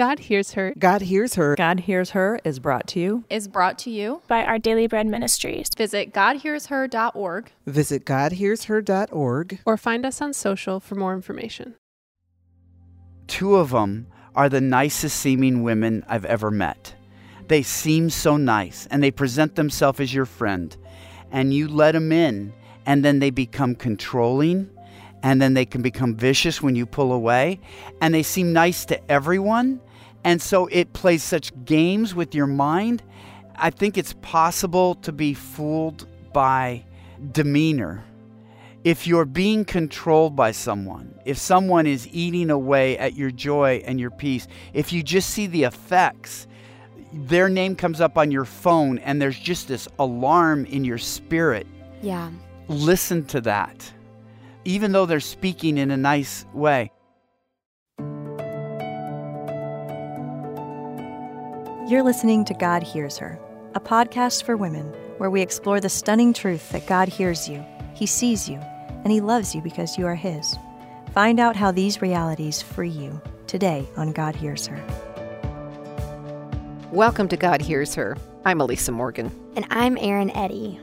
God hears her. God hears her. God hears her is brought to you. Is brought to you by Our Daily Bread Ministries. Visit godhearsher.org. Visit godhearsher.org. Or find us on social for more information. Two of them are the nicest seeming women I've ever met. They seem so nice and they present themselves as your friend, and you let them in, and then they become controlling, and then they can become vicious when you pull away, and they seem nice to everyone. And so it plays such games with your mind. I think it's possible to be fooled by demeanor. If you're being controlled by someone, if someone is eating away at your joy and your peace, if you just see the effects, their name comes up on your phone and there's just this alarm in your spirit. Yeah. Listen to that, even though they're speaking in a nice way. You're listening to God Hears Her, a podcast for women where we explore the stunning truth that God hears you, He sees you, and He loves you because you are His. Find out how these realities free you today on God Hears Her. Welcome to God Hears Her. I'm Elisa Morgan. And I'm Erin Eddy.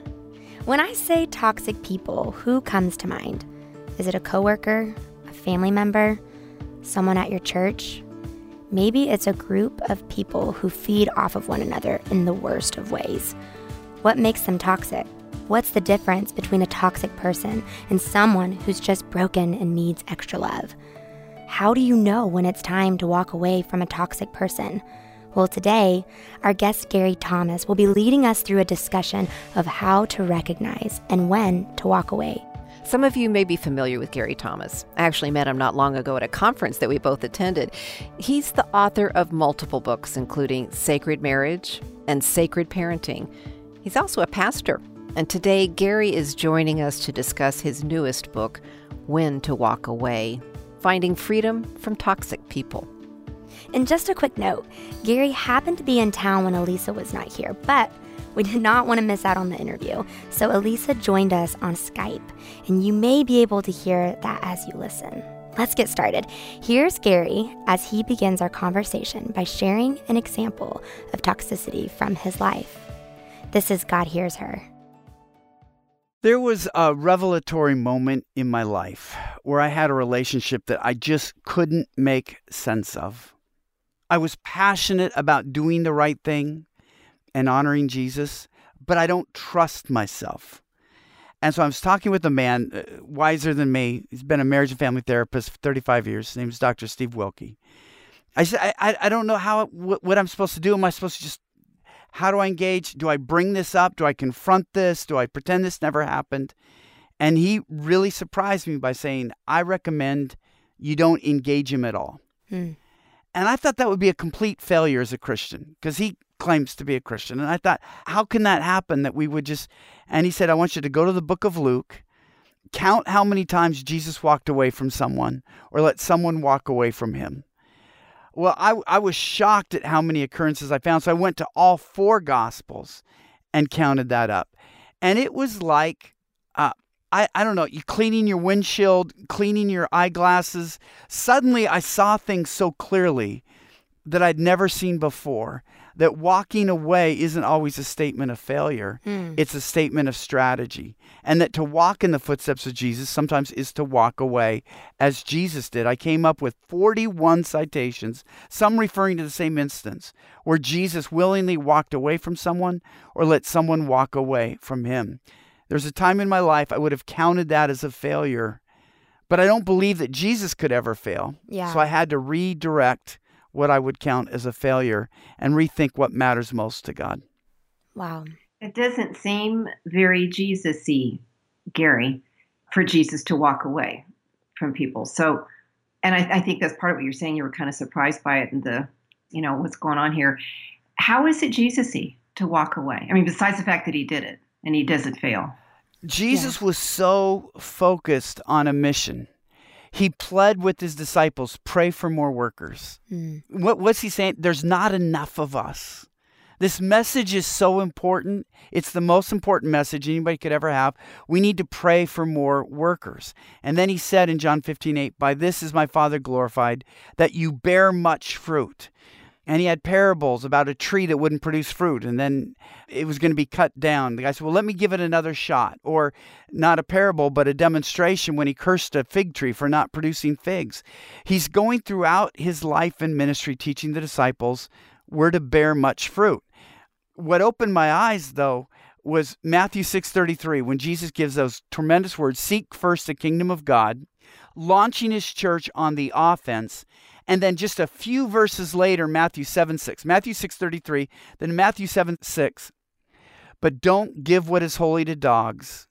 When I say toxic people, who comes to mind? Is it a coworker, a family member, someone at your church? Maybe it's a group of people who feed off of one another in the worst of ways. What makes them toxic? What's the difference between a toxic person and someone who's just broken and needs extra love? How do you know when it's time to walk away from a toxic person? Well, today, our guest Gary Thomas will be leading us through a discussion of how to recognize and when to walk away. Some of you may be familiar with Gary Thomas. I actually met him not long ago at a conference that we both attended. He's the author of multiple books, including Sacred Marriage and Sacred Parenting. He's also a pastor. And today, Gary is joining us to discuss his newest book, When to Walk Away: Finding Freedom from Toxic People. And just a quick note, Gary happened to be in town when Elisa was not here, but we did not want to miss out on the interview, so Elisa joined us on Skype, and you may be able to hear that as you listen. Let's get started. Here's Gary as he begins our conversation by sharing an example of toxicity from his life. This is God Hears Her. There was a revelatory moment in my life where I had a relationship that I just couldn't make sense of. I was passionate about doing the right thing and honoring Jesus, but I don't trust myself. And so I was talking with a man wiser than me. He's been a marriage and family therapist for 35 years. His name is Dr. Steve Wilkie. I said, I don't know how what I'm supposed to do. Am I supposed to just, how do I engage? Do I bring this up? Do I confront this? Do I pretend this never happened? And he really surprised me by saying, I recommend you don't engage him at all. And I thought that would be a complete failure as a Christian, because he claims to be a Christian. And I thought, how can that happen that we would just... And he said, I want you to go to the book of Luke, count how many times Jesus walked away from someone or let someone walk away from him. Well, I was shocked at how many occurrences I found. So I went to all four Gospels and counted that up. And it was like, I don't know, you cleaning your windshield, cleaning your eyeglasses. Suddenly I saw things so clearly that I'd never seen before, that walking away isn't always a statement of failure. It's a statement of strategy. And that to walk in the footsteps of Jesus sometimes is to walk away as Jesus did. I came up with 41 citations, some referring to the same instance, where Jesus willingly walked away from someone or let someone walk away from him. There's a time in my life I would have counted that as a failure, but I don't believe that Jesus could ever fail. Yeah. So I had to redirect what I would count as a failure and rethink what matters most to God. Wow. It doesn't seem very Jesus-y, Gary, for Jesus to walk away from people. So, and I think that's part of what you're saying. You were kind of surprised by it and the, you know, what's going on here. How is it Jesus-y to walk away? I mean, besides the fact that he did it and he doesn't fail. Jesus was so focused on a mission. He pled with his disciples, pray for more workers. What's he saying? There's not enough of us. This message is so important. It's the most important message anybody could ever have. We need to pray for more workers. And then he said in John 15:8, by this is my Father glorified, that you bear much fruit. And he had parables about a tree that wouldn't produce fruit, and then it was going to be cut down. The guy said, well, let me give it another shot. Or not a parable, but a demonstration when he cursed a fig tree for not producing figs. He's going throughout his life and ministry teaching the disciples we're to bear much fruit. What opened my eyes, though, was Matthew 6:33, when Jesus gives those tremendous words, seek first the kingdom of God, launching his church on the offense. And then just a few verses later, Matthew 6:33, then Matthew 7:6. But don't give what is holy to dogs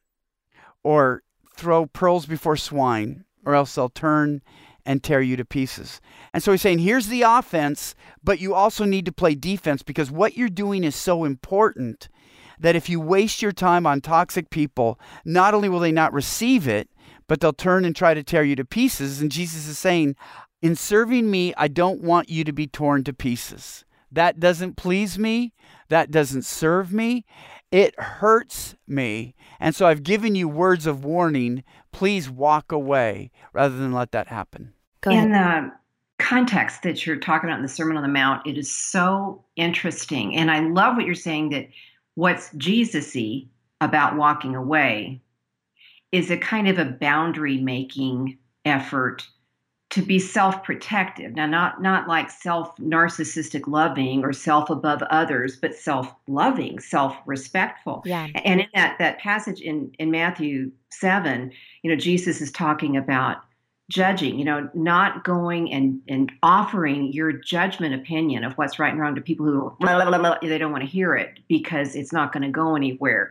or throw pearls before swine, or else they'll turn and tear you to pieces. And so he's saying, here's the offense, but you also need to play defense, because what you're doing is so important that if you waste your time on toxic people, not only will they not receive it, but they'll turn and try to tear you to pieces. And Jesus is saying, in serving me, I don't want you to be torn to pieces. That doesn't please me. That doesn't serve me. It hurts me. And so I've given you words of warning. Please walk away rather than let that happen. In the context that you're talking about in the Sermon on the Mount, it is so interesting. And I love what you're saying, that what's Jesus-y about walking away is a kind of a boundary-making effort to be self-protective. Now, not like self-narcissistic loving or self above others, but self-loving, self-respectful. Yeah. And in that passage in Matthew 7, Jesus is talking about judging, not going and offering your judgment opinion of what's right and wrong to people who blah, blah, blah, blah, they don't want to hear it because it's not going to go anywhere.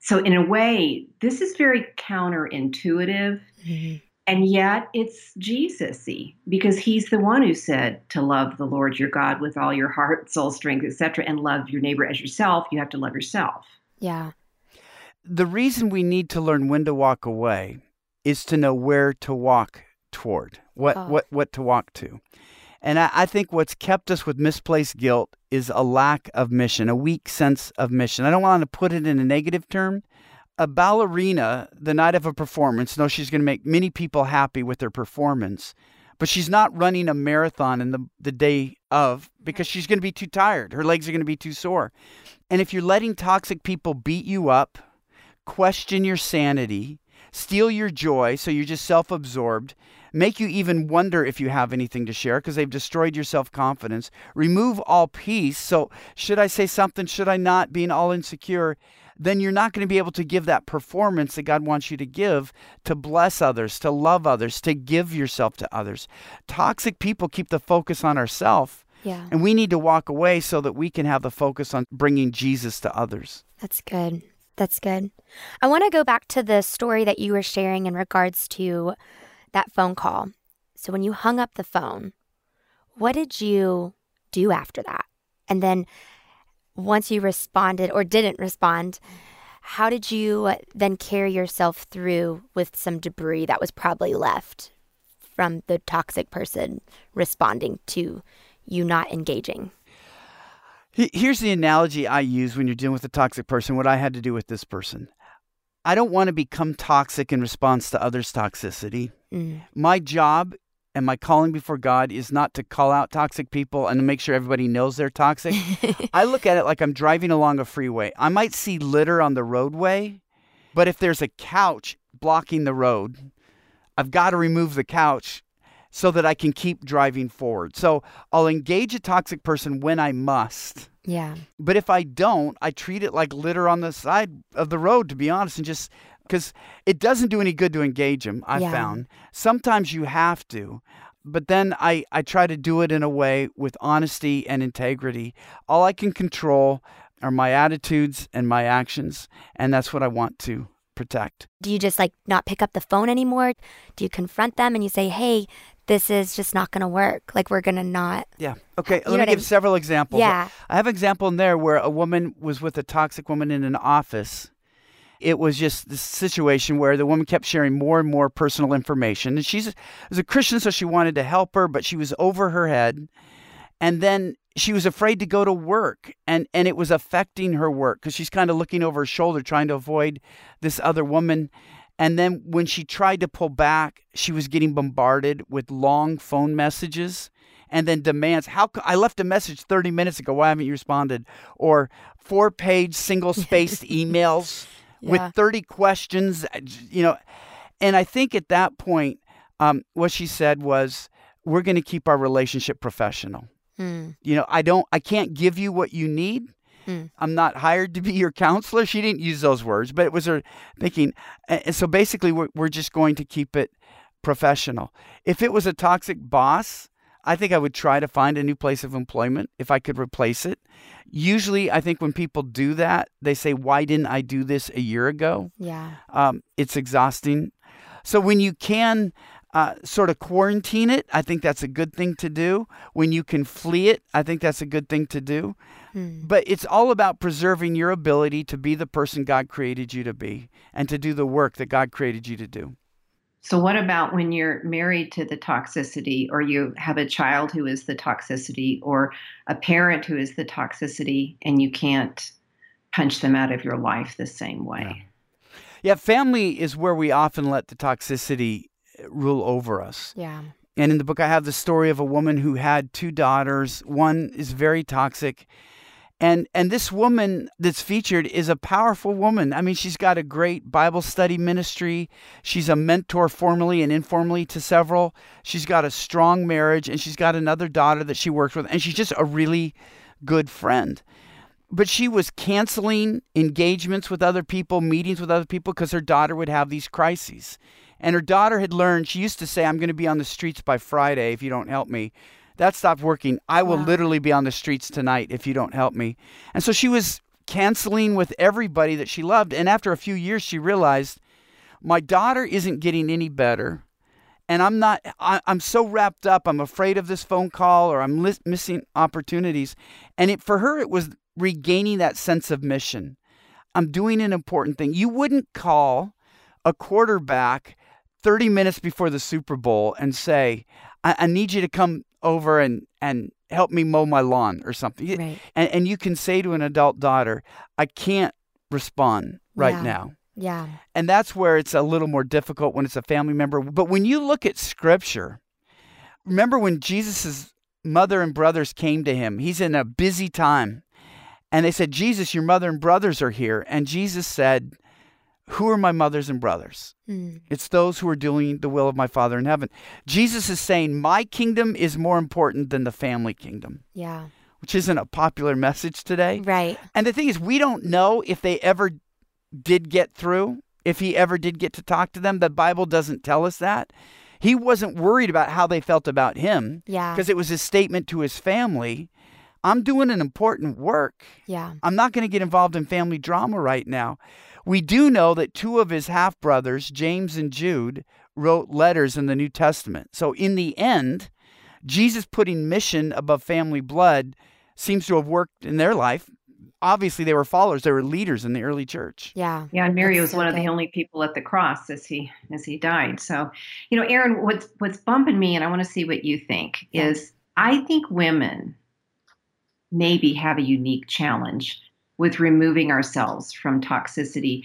So in a way, this is very counterintuitive. Mm-hmm. And yet it's Jesus-y, because he's the one who said to love the Lord your God with all your heart, soul, strength, etc., and love your neighbor as yourself. You have to love yourself. Yeah. The reason we need to learn when to walk away is to know where to walk toward, what to walk to. And I think what's kept us with misplaced guilt is a lack of mission, a weak sense of mission. I don't want to put it in a negative term. A ballerina, the night of a performance, knows she's going to make many people happy with their performance, but she's not running a marathon in the day of, because she's going to be too tired. Her legs are going to be too sore. And if you're letting toxic people beat you up, question your sanity, steal your joy so you're just self-absorbed, make you even wonder if you have anything to share because they've destroyed your self-confidence, remove all peace. So should I say something? Should I not? Being all insecure. Then you're not going to be able to give that performance that God wants you to give, to bless others, to love others, to give yourself to others. Toxic people keep the focus on ourselves, and we need to walk away so that we can have the focus on bringing Jesus to others. That's good. That's good. I want to go back to the story that you were sharing in regards to that phone call. So when you hung up the phone, what did you do after that? And then once you responded or didn't respond, how did you then carry yourself through with some debris that was probably left from the toxic person responding to you not engaging? Here's the analogy I use when you're dealing with a toxic person, what I had to do with this person. I don't want to become toxic in response to others' toxicity. Mm. My job and my calling before God is not to call out toxic people and to make sure everybody knows they're toxic. I look at it like I'm driving along a freeway. I might see litter on the roadway, but if there's a couch blocking the road, I've got to remove the couch so that I can keep driving forward. So I'll engage a toxic person when I must. Yeah. But if I don't, I treat it like litter on the side of the road, to be honest, and just... because it doesn't do any good to engage them, I've found. Sometimes you have to, but then I try to do it in a way with honesty and integrity. All I can control are my attitudes and my actions, and that's what I want to protect. Do you just not pick up the phone anymore? Do you confront them and you say, hey, this is just not going to work. We're going to not. Yeah. Okay. Let me give several examples. Yeah. I have an example in there where a woman was with a toxic woman in an office. It was just this situation where the woman kept sharing more and more personal information. And she was a Christian, so she wanted to help her, but she was over her head. And then she was afraid to go to work, and it was affecting her work because she's kind of looking over her shoulder trying to avoid this other woman. And then when she tried to pull back, she was getting bombarded with long phone messages and then demands. How I left a message 30 minutes ago. Why haven't you responded? Or 4-page single-spaced emails with 30 questions, you know. And I think at that point, what she said was, we're going to keep our relationship professional. Mm. You know, I can't give you what you need. Mm. I'm not hired to be your counselor. She didn't use those words, but it was her thinking. And so basically, we're just going to keep it professional. If it was a toxic boss, I think I would try to find a new place of employment if I could replace it. Usually, I think when people do that, they say, why didn't I do this a year ago? Yeah. It's exhausting. So when you can sort of quarantine it, I think that's a good thing to do. When you can flee it, I think that's a good thing to do. Hmm. But it's all about preserving your ability to be the person God created you to be and to do the work that God created you to do. So what about when you're married to the toxicity, or you have a child who is the toxicity, or a parent who is the toxicity, and you can't punch them out of your life the same way? Yeah, family is where we often let the toxicity rule over us. Yeah. And in the book, I have the story of a woman who had 2 daughters. One is very toxic. And this woman that's featured is a powerful woman. I mean, she's got a great Bible study ministry. She's a mentor formally and informally to several. She's got a strong marriage, and she's got another daughter that she works with. And she's just a really good friend. But she was canceling engagements with other people, meetings with other people, because her daughter would have these crises. And her daughter had learned, she used to say, I'm going to be on the streets by Friday if you don't help me. That stopped working. I will literally be on the streets tonight if you don't help me. And so she was canceling with everybody that she loved. And after a few years, she realized, my daughter isn't getting any better. And I'm so wrapped up. I'm afraid of this phone call, or I'm missing opportunities. And for her, it was regaining that sense of mission. I'm doing an important thing. You wouldn't call a quarterback 30 minutes before the Super Bowl and say, I need you to come over and help me mow my lawn or something. Right. And you can say to an adult daughter, I can't respond right now. Yeah. And that's where it's a little more difficult when it's a family member. But when you look at Scripture, remember when Jesus' mother and brothers came to him, he's in a busy time. And they said, Jesus, your mother and brothers are here. And Jesus said, who are my mothers and brothers? Mm. It's those who are doing the will of my Father in heaven. Jesus is saying, my kingdom is more important than the family kingdom. Yeah. Which isn't a popular message today. Right. And the thing is, we don't know if they ever did get through, if he ever did get to talk to them. The Bible doesn't tell us that. He wasn't worried about how they felt about him. Yeah. Because it was his statement to his family. I'm doing an important work. Yeah. I'm not going to get involved in family drama right now. We do know that 2 of his half-brothers, James and Jude, wrote letters in the New Testament. So in the end, Jesus putting mission above family blood seems to have worked in their life. Obviously, they were followers. They were leaders in the early church. Yeah. Yeah, and Mary was one of the only people at the cross as he died. So, you know, Erin, what's bumping me, and I want to see what you think, is I think women maybe have a unique challenge with removing ourselves from toxicity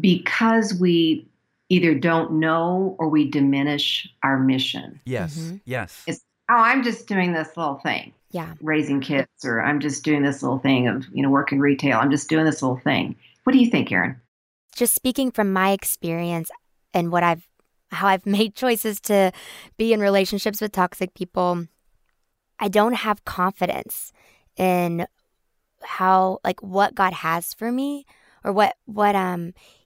because we either don't know or we diminish our mission. Yes, mm-hmm. Yes. It's, I'm just doing this little thing. Yeah. Raising kids, or I'm just doing this little thing of, working retail. I'm just doing this little thing. What do you think, Erin? Just speaking from my experience and how I've made choices to be in relationships with toxic people, I don't have confidence in how, like, what God has for me, or what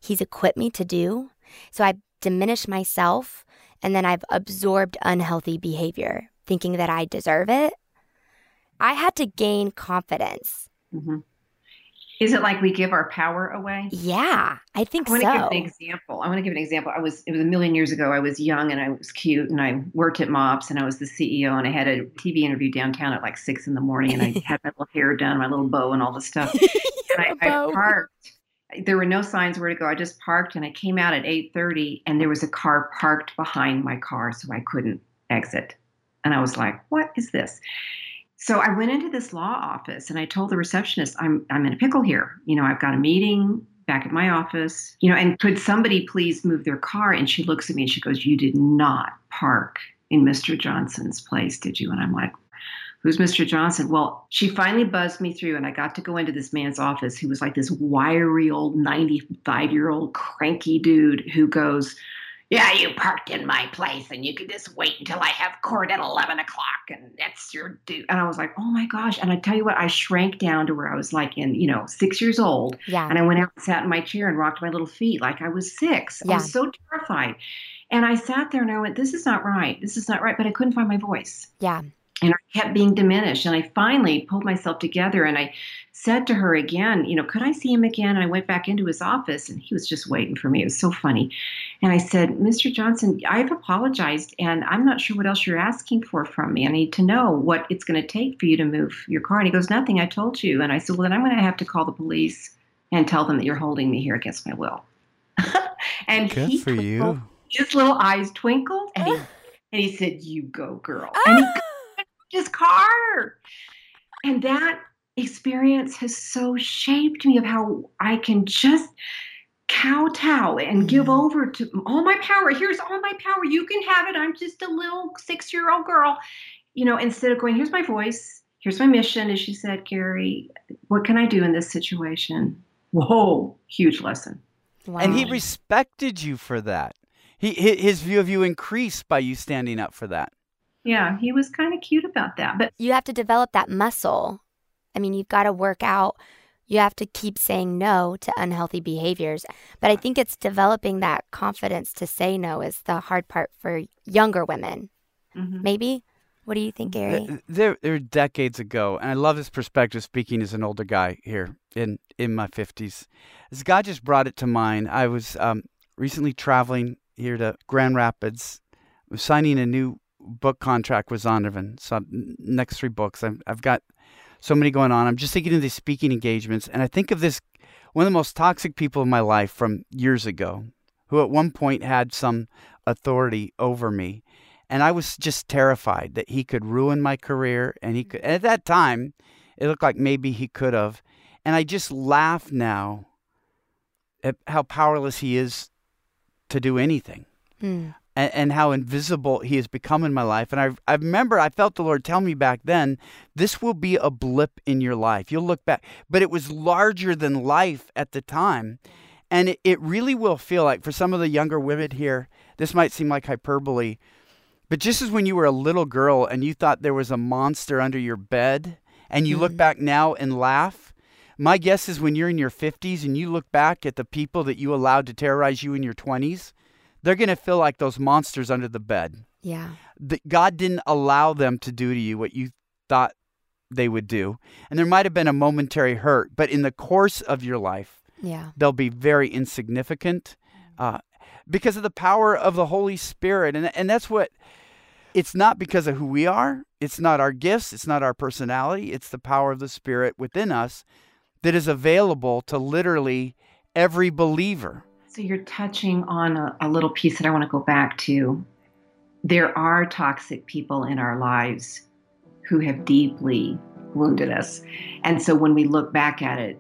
he's equipped me to do. So I diminish myself, and then I've absorbed unhealthy behavior, thinking that I deserve it. I had to gain confidence. Mm-hmm. Is it like we give our power away? Yeah, I think so. I want to give an example. It was a million years ago. I was young and I was cute and I worked at Mops and I was the CEO and I had a TV interview downtown at like 6 a.m. and I had my little hair done, my little bow and all this stuff. And I parked. There were no signs where to go. I just parked and I came out at 8:30 and there was a car parked behind my car, so I couldn't exit. And I was like, what is this? So I went into this law office and I told the receptionist, I'm in a pickle here. You know, I've got a meeting back at my office, you know, and could somebody please move their car? And she looks at me and she goes, you did not park in Mr. Johnson's place, did you? And I'm like, who's Mr. Johnson? Well, she finally buzzed me through and I got to go into this man's office who was like this wiry old 95-year-old cranky dude who goes, yeah, you parked in my place and you could just wait until I have court at 11 o'clock and that's your due. And I was like, oh my gosh. And I tell you what, I shrank down to where I was like 6 years old. Yeah. And I went out and sat in my chair and rocked my little feet like I was six. Yeah. I was so terrified. And I sat there and I went, this is not right. This is not right. But I couldn't find my voice. Yeah. And I kept being diminished. And I finally pulled myself together and I said to her again, you know, could I see him again? And I went back into his office and he was just waiting for me. It was so funny. And I said, Mr. Johnson, I've apologized and I'm not sure what else you're asking for from me. I need to know what it's going to take for you to move your car. And he goes, nothing, I told you. And I said, well, then I'm going to have to call the police and tell them that you're holding me here against my will. And his little eyes twinkled and he said, you go, girl. And he his car. And that experience has so shaped me of how I can just kowtow and give over to all my power. Here's all my power. You can have it. I'm just a little 6-year-old girl, you know, instead of going, here's my voice. Here's my mission. As she said, Gary, what can I do in this situation? Whoa, huge lesson. Wow. And he respected you for that. His view of you increased by you standing up for that. Yeah, he was kind of cute about that. But you have to develop that muscle. I mean, you've got to work out. You have to keep saying no to unhealthy behaviors. But I think it's developing that confidence to say no is the hard part for younger women. Mm-hmm. Maybe? What do you think, Gary? There were decades ago, and I love this perspective, speaking as an older guy here in my 50s. As God just brought it to mind, I was recently traveling here to Grand Rapids. I was signing a new book contract with Zondervan. So next 3 books. I've got so many going on. I'm just thinking of these speaking engagements. And I think of this, one of the most toxic people in my life from years ago, who at one point had some authority over me. And I was just terrified that he could ruin my career. And he could, and at that time, it looked like maybe he could have. And I just laugh now at how powerless he is to do anything. Mm. And how invisible he has become in my life. And I remember I felt the Lord tell me back then, this will be a blip in your life. You'll look back. But it was larger than life at the time. And it really will feel like, for some of the younger women here, this might seem like hyperbole, but just as when you were a little girl and you thought there was a monster under your bed, and you look back now and laugh, my guess is when you're in your 50s and you look back at the people that you allowed to terrorize you in your 20s, they're going to feel like those monsters under the bed. Yeah. God didn't allow them to do to you what you thought they would do. And there might have been a momentary hurt, but in the course of your life, they'll be very insignificant because of the power of the Holy Spirit. And that's what, it's not because of who we are. It's not our gifts. It's not our personality. It's the power of the Spirit within us that is available to literally every believer. So you're touching on a little piece that I want to go back to. There are toxic people in our lives who have deeply wounded us. And so when we look back at it,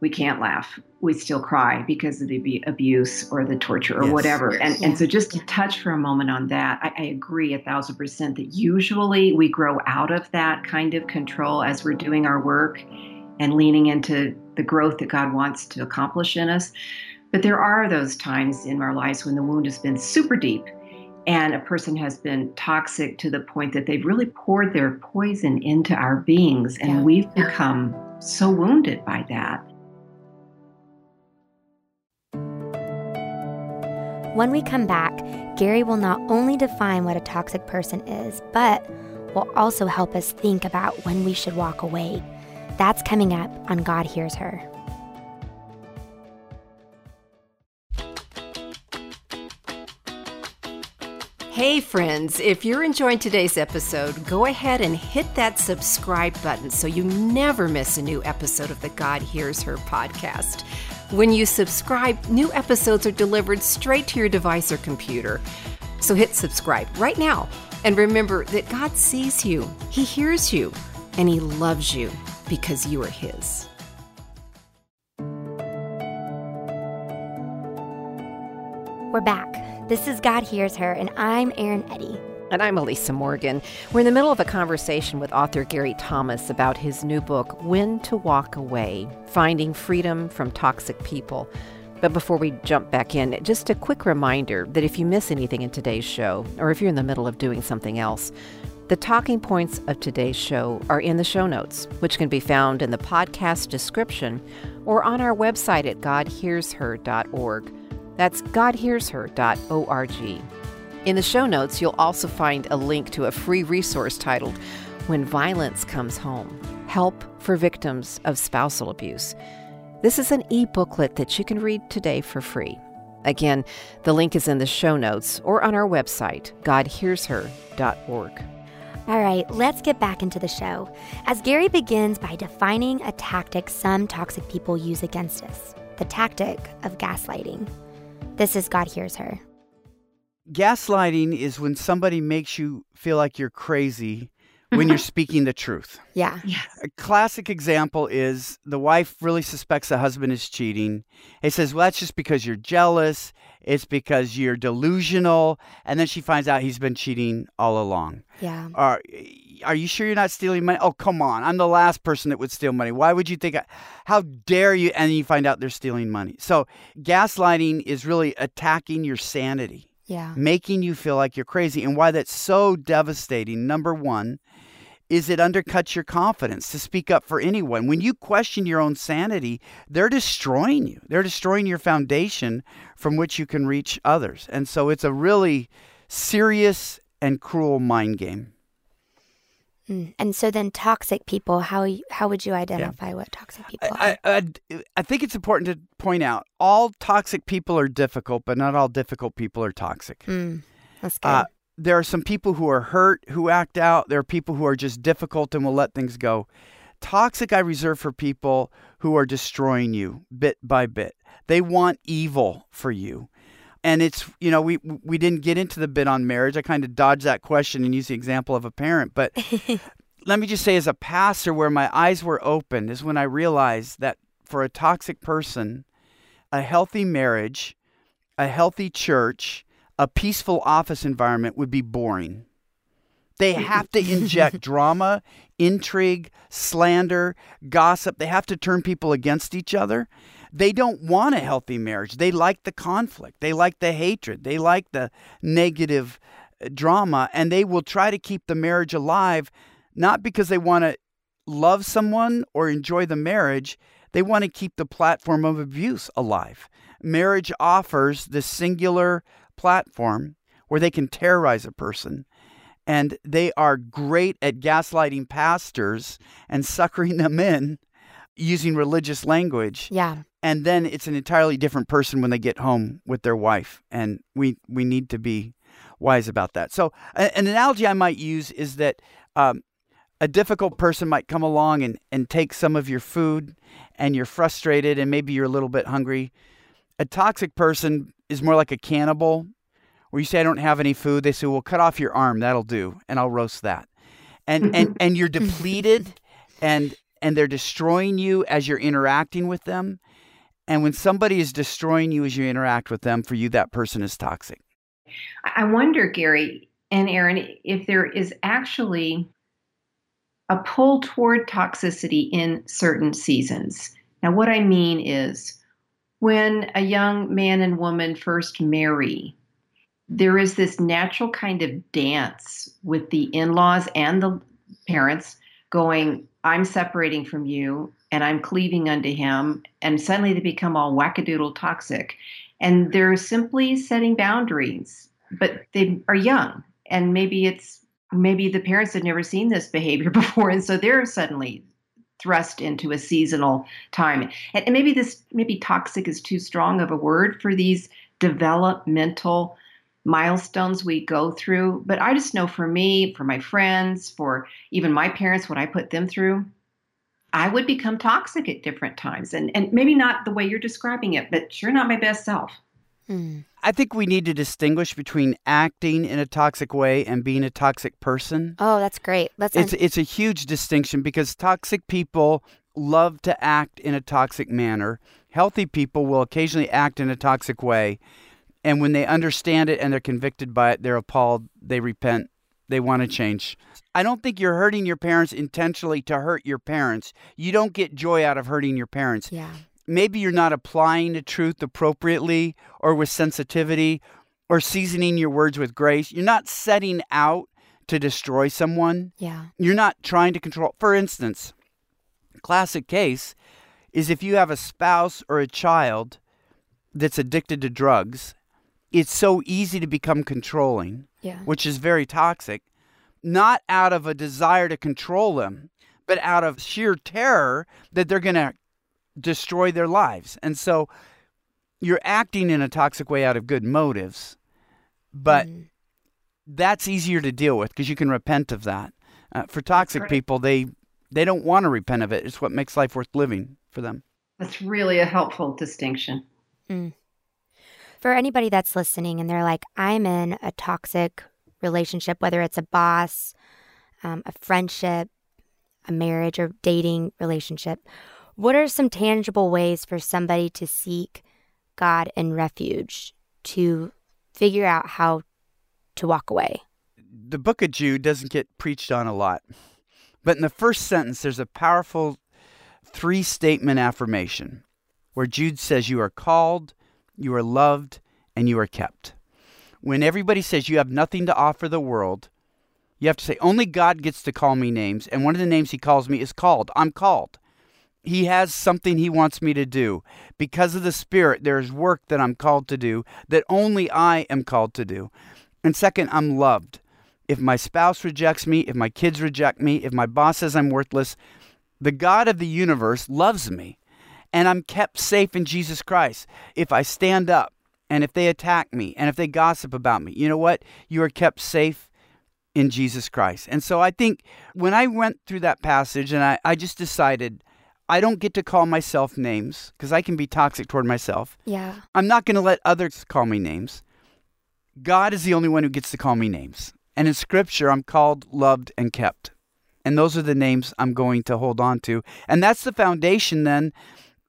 we can't laugh. We still cry because of the abuse or the torture or whatever. And so just to touch for a moment on that, I agree 1,000% that usually we grow out of that kind of control as we're doing our work and leaning into the growth that God wants to accomplish in us. But there are those times in our lives when the wound has been super deep and a person has been toxic to the point that they've really poured their poison into our beings, and we've become so wounded by that. When we come back, Gary will not only define what a toxic person is, but will also help us think about when we should walk away. That's coming up on God Hears Her. Hey friends, if you're enjoying today's episode, go ahead and hit that subscribe button so you never miss a new episode of the God Hears Her podcast. When you subscribe, new episodes are delivered straight to your device or computer. So hit subscribe right now And remember that God sees you, He hears you, and He loves you because you are His. We're back. This is God Hears Her, and I'm Erin Eddy. And I'm Elisa Morgan. We're in the middle of a conversation with author Gary Thomas about his new book, When to Walk Away: Finding Freedom from Toxic People. But before we jump back in, just a quick reminder that if you miss anything in today's show, or if you're in the middle of doing something else, the talking points of today's show are in the show notes, which can be found in the podcast description or on our website at godhearsher.org. That's godhearsher.org. In the show notes, you'll also find a link to a free resource titled When Violence Comes Home: Help for Victims of Spousal Abuse. This is an e-booklet that you can read today for free. Again, the link is in the show notes or on our website, godhearsher.org. All right, let's get back into the show, as Gary begins by defining a tactic some toxic people use against us, the tactic of gaslighting. This is God Hears Her. Gaslighting is when somebody makes you feel like you're crazy when you're speaking the truth. Yeah. Yes. A classic example is the wife really suspects the husband is cheating. He says, well, that's just because you're jealous. It's because you're delusional. And then she finds out he's been cheating all along. Yeah. Are you sure you're not stealing money? Oh, come on. I'm the last person that would steal money. Why would you think how dare you? And then you find out they're stealing money. So gaslighting is really attacking your sanity. Yeah. Making you feel like you're crazy. And why that's so devastating, number one, is it undercuts your confidence to speak up for anyone. When you question your own sanity, they're destroying you. They're destroying your foundation from which you can reach others. And so it's a really serious and cruel mind game. And so then toxic people, how would you identify what toxic people are? I think it's important to point out all toxic people are difficult, but not all difficult people are toxic. That's good. There are some people who are hurt, who act out. There are people who are just difficult and will let things go. Toxic I reserve for people who are destroying you bit by bit. They want evil for you. And it's, you know, we didn't get into the bit on marriage. I kind of dodged that question and used the example of a parent. But let me just say, as a pastor, where my eyes were opened is when I realized that for a toxic person, a healthy marriage, a healthy church, a peaceful office environment would be boring. They have to inject drama, intrigue, slander, gossip. They have to turn people against each other. They don't want a healthy marriage. They like the conflict. They like the hatred. They like the negative drama. And they will try to keep the marriage alive, not because they want to love someone or enjoy the marriage. They want to keep the platform of abuse alive. Marriage offers this singular platform where they can terrorize a person. And they are great at gaslighting pastors and suckering them in using religious language. Yeah. And then it's an entirely different person when they get home with their wife. And we need to be wise about that. So an analogy I might use is that a difficult person might come along and take some of your food, and you're frustrated and maybe you're a little bit hungry. A toxic person is more like a cannibal where you say, I don't have any food. They say, well, cut off your arm. That'll do. And I'll roast that. And you're depleted and they're destroying you as you're interacting with them. And when somebody is destroying you as you interact with them, for you, that person is toxic. I wonder, Gary and Erin, if there is actually a pull toward toxicity in certain seasons. Now, what I mean is when a young man and woman first marry, there is this natural kind of dance with the in-laws and the parents going, I'm separating from you, and I'm cleaving unto him, and suddenly they become all wackadoodle toxic. And they're simply setting boundaries, but they are young, and maybe the parents had never seen this behavior before, and so they're suddenly thrust into a seasonal time. And maybe toxic is too strong of a word for these developmental milestones we go through, but I just know for me, for my friends, for even my parents, what I put them through, I would become toxic at different times. And maybe not the way you're describing it, but sure not my best self. Mm. I think we need to distinguish between acting in a toxic way and being a toxic person. Oh, that's great. It's a huge distinction because toxic people love to act in a toxic manner. Healthy people will occasionally act in a toxic way. And when they understand it and they're convicted by it, they're appalled, they repent, they want to change. I don't think you're hurting your parents intentionally to hurt your parents. You don't get joy out of hurting your parents. Yeah. Maybe you're not applying the truth appropriately or with sensitivity or seasoning your words with grace. You're not setting out to destroy someone. Yeah. You're not trying to control. For instance, classic case is if you have a spouse or a child that's addicted to drugs, it's so easy to become controlling, yeah, which is very toxic, not out of a desire to control them, but out of sheer terror that they're going to destroy their lives. And so you're acting in a toxic way out of good motives, but that's easier to deal with because you can repent of that. For toxic people, they don't want to repent of it. It's what makes life worth living for them. That's really a helpful distinction. Mm. For anybody that's listening and they're like, I'm in a toxic relationship, whether it's a boss, a friendship, a marriage or dating relationship, what are some tangible ways for somebody to seek God and refuge to figure out how to walk away? The book of Jude doesn't get preached on a lot, but in the first sentence, there's a powerful three-statement affirmation where Jude says you are called, you are loved, and you are kept. When everybody says you have nothing to offer the world, you have to say, only God gets to call me names, and one of the names he calls me is called. I'm called. He has something he wants me to do. Because of the Spirit, there is work that I'm called to do that only I am called to do. And second, I'm loved. If my spouse rejects me, if my kids reject me, if my boss says I'm worthless, the God of the universe loves me. And I'm kept safe in Jesus Christ. If I stand up and if they attack me and if they gossip about me, you know what? You are kept safe in Jesus Christ. And so I think when I went through that passage and I just decided I don't get to call myself names because I can be toxic toward myself. Yeah. I'm not going to let others call me names. God is the only one who gets to call me names. And in Scripture, I'm called, loved, and kept. And those are the names I'm going to hold on to. And that's the foundation then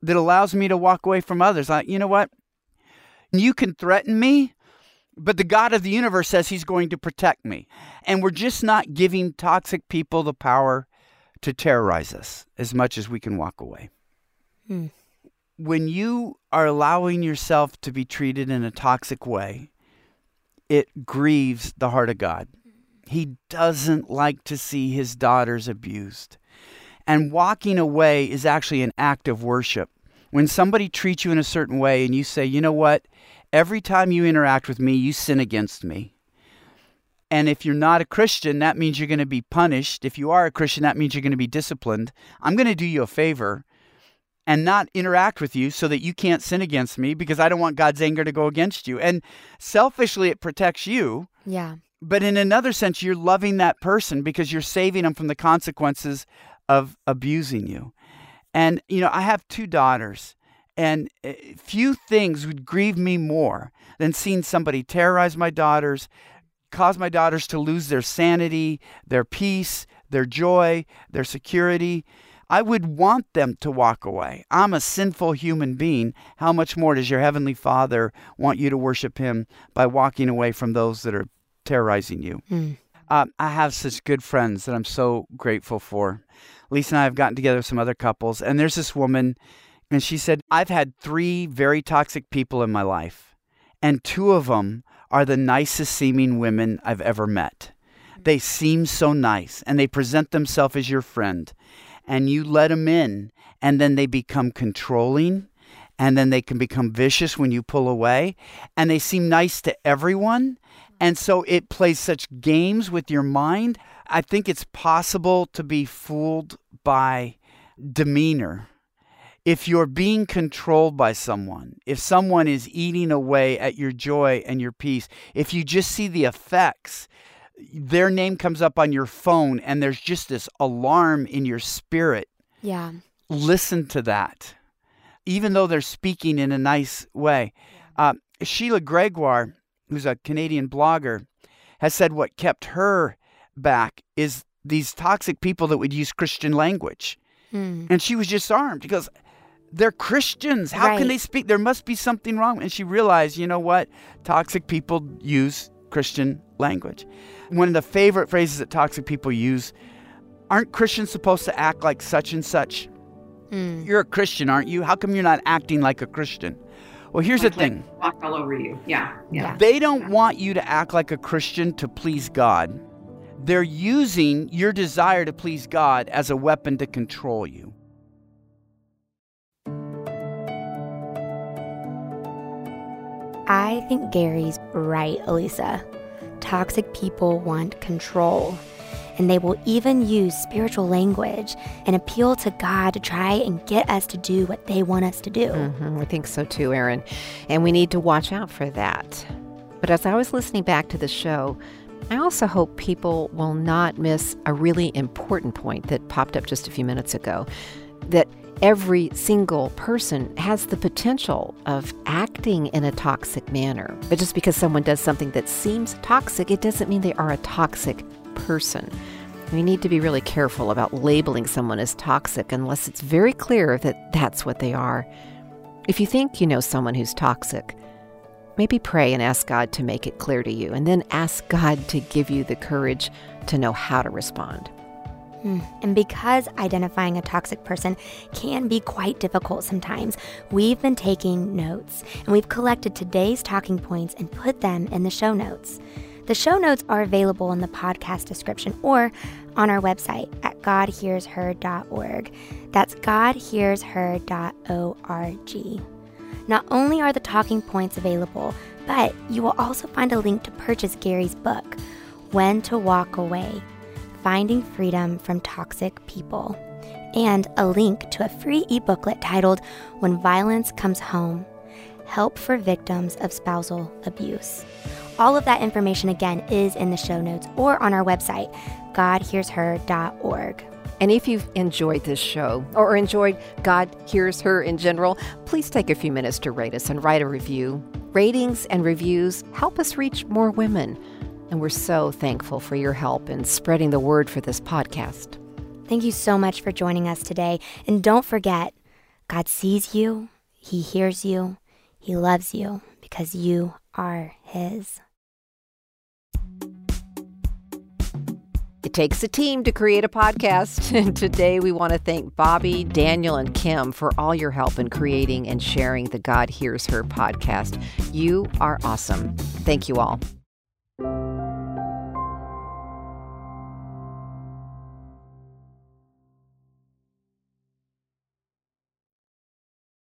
that allows me to walk away from others. You know what? You can threaten me, but the God of the universe says he's going to protect me. And we're just not giving toxic people the power to terrorize us as much as we can walk away. Hmm. When you are allowing yourself to be treated in a toxic way, it grieves the heart of God. He doesn't like to see his daughters abused. And walking away is actually an act of worship. When somebody treats you in a certain way and you say, you know what, every time you interact with me, you sin against me. And if you're not a Christian, that means you're going to be punished. If you are a Christian, that means you're going to be disciplined. I'm going to do you a favor and not interact with you so that you can't sin against me because I don't want God's anger to go against you. And selfishly, it protects you. Yeah. But in another sense, you're loving that person because you're saving them from the consequences of abusing you. And, you know, I have two daughters, and few things would grieve me more than seeing somebody terrorize my daughters, cause my daughters to lose their sanity, their peace, their joy, their security. I would want them to walk away. I'm a sinful human being. How much more does your Heavenly Father want you to worship him by walking away from those that are terrorizing you? Mm. I have such good friends that I'm so grateful for. Lisa and I have gotten together with some other couples, and there's this woman, and she said, I've had three very toxic people in my life, and two of them are the nicest seeming women I've ever met. They seem so nice and they present themselves as your friend and you let them in and then they become controlling and then they can become vicious when you pull away and they seem nice to everyone. And so it plays such games with your mind. I think it's possible to be fooled by demeanor. If you're being controlled by someone, if someone is eating away at your joy and your peace, if you just see the effects, their name comes up on your phone and there's just this alarm in your spirit. Yeah. Listen to that, even though they're speaking in a nice way. Sheila Gregoire, who's a Canadian blogger, has said what kept her back is these toxic people that would use Christian language. Mm. And she was disarmed because they're Christians. How can they speak? There must be something wrong. And she realized, you know what? Toxic people use Christian language. One of the favorite phrases that toxic people use, aren't Christians supposed to act like such and such? Mm. You're a Christian, aren't you? How come you're not acting like a Christian? Well, here's the thing. Walk all over you. Yeah. They don't want you to act like a Christian to please God. They're using your desire to please God as a weapon to control you. I think Gary's right, Elisa. Toxic people want control, and they will even use spiritual language and appeal to God to try and get us to do what they want us to do. Mm-hmm. I think so too, Erin. And we need to watch out for that. But as I was listening back to the show, I also hope people will not miss a really important point that popped up just a few minutes ago, that every single person has the potential of acting in a toxic manner. But just because someone does something that seems toxic, it doesn't mean they are a toxic person. We need to be really careful about labeling someone as toxic unless it's very clear that that's what they are. If you think you know someone who's toxic, maybe pray and ask God to make it clear to you, and then ask God to give you the courage to know how to respond. And because identifying a toxic person can be quite difficult sometimes, we've been taking notes, and we've collected today's talking points and put them in the show notes. The show notes are available in the podcast description or on our website at godhearsher.org. That's godhearsher.org. Not only are the talking points available, but you will also find a link to purchase Gary's book, When to Walk Away: Finding Freedom from Toxic People, and a link to a free e-booklet titled When Violence Comes Home: Help for Victims of Spousal Abuse. All of that information, again, is in the show notes or on our website, godhearsher.org. And if you've enjoyed this show or enjoyed God Hears Her in general, please take a few minutes to rate us and write a review. Ratings and reviews help us reach more women. And we're so thankful for your help in spreading the word for this podcast. Thank you so much for joining us today. And don't forget, God sees you, He hears you, He loves you because you are His. It takes a team to create a podcast, and today we want to thank Bobby, Daniel, and Kim for all your help in creating and sharing the God Hears Her podcast. You are awesome. Thank you all.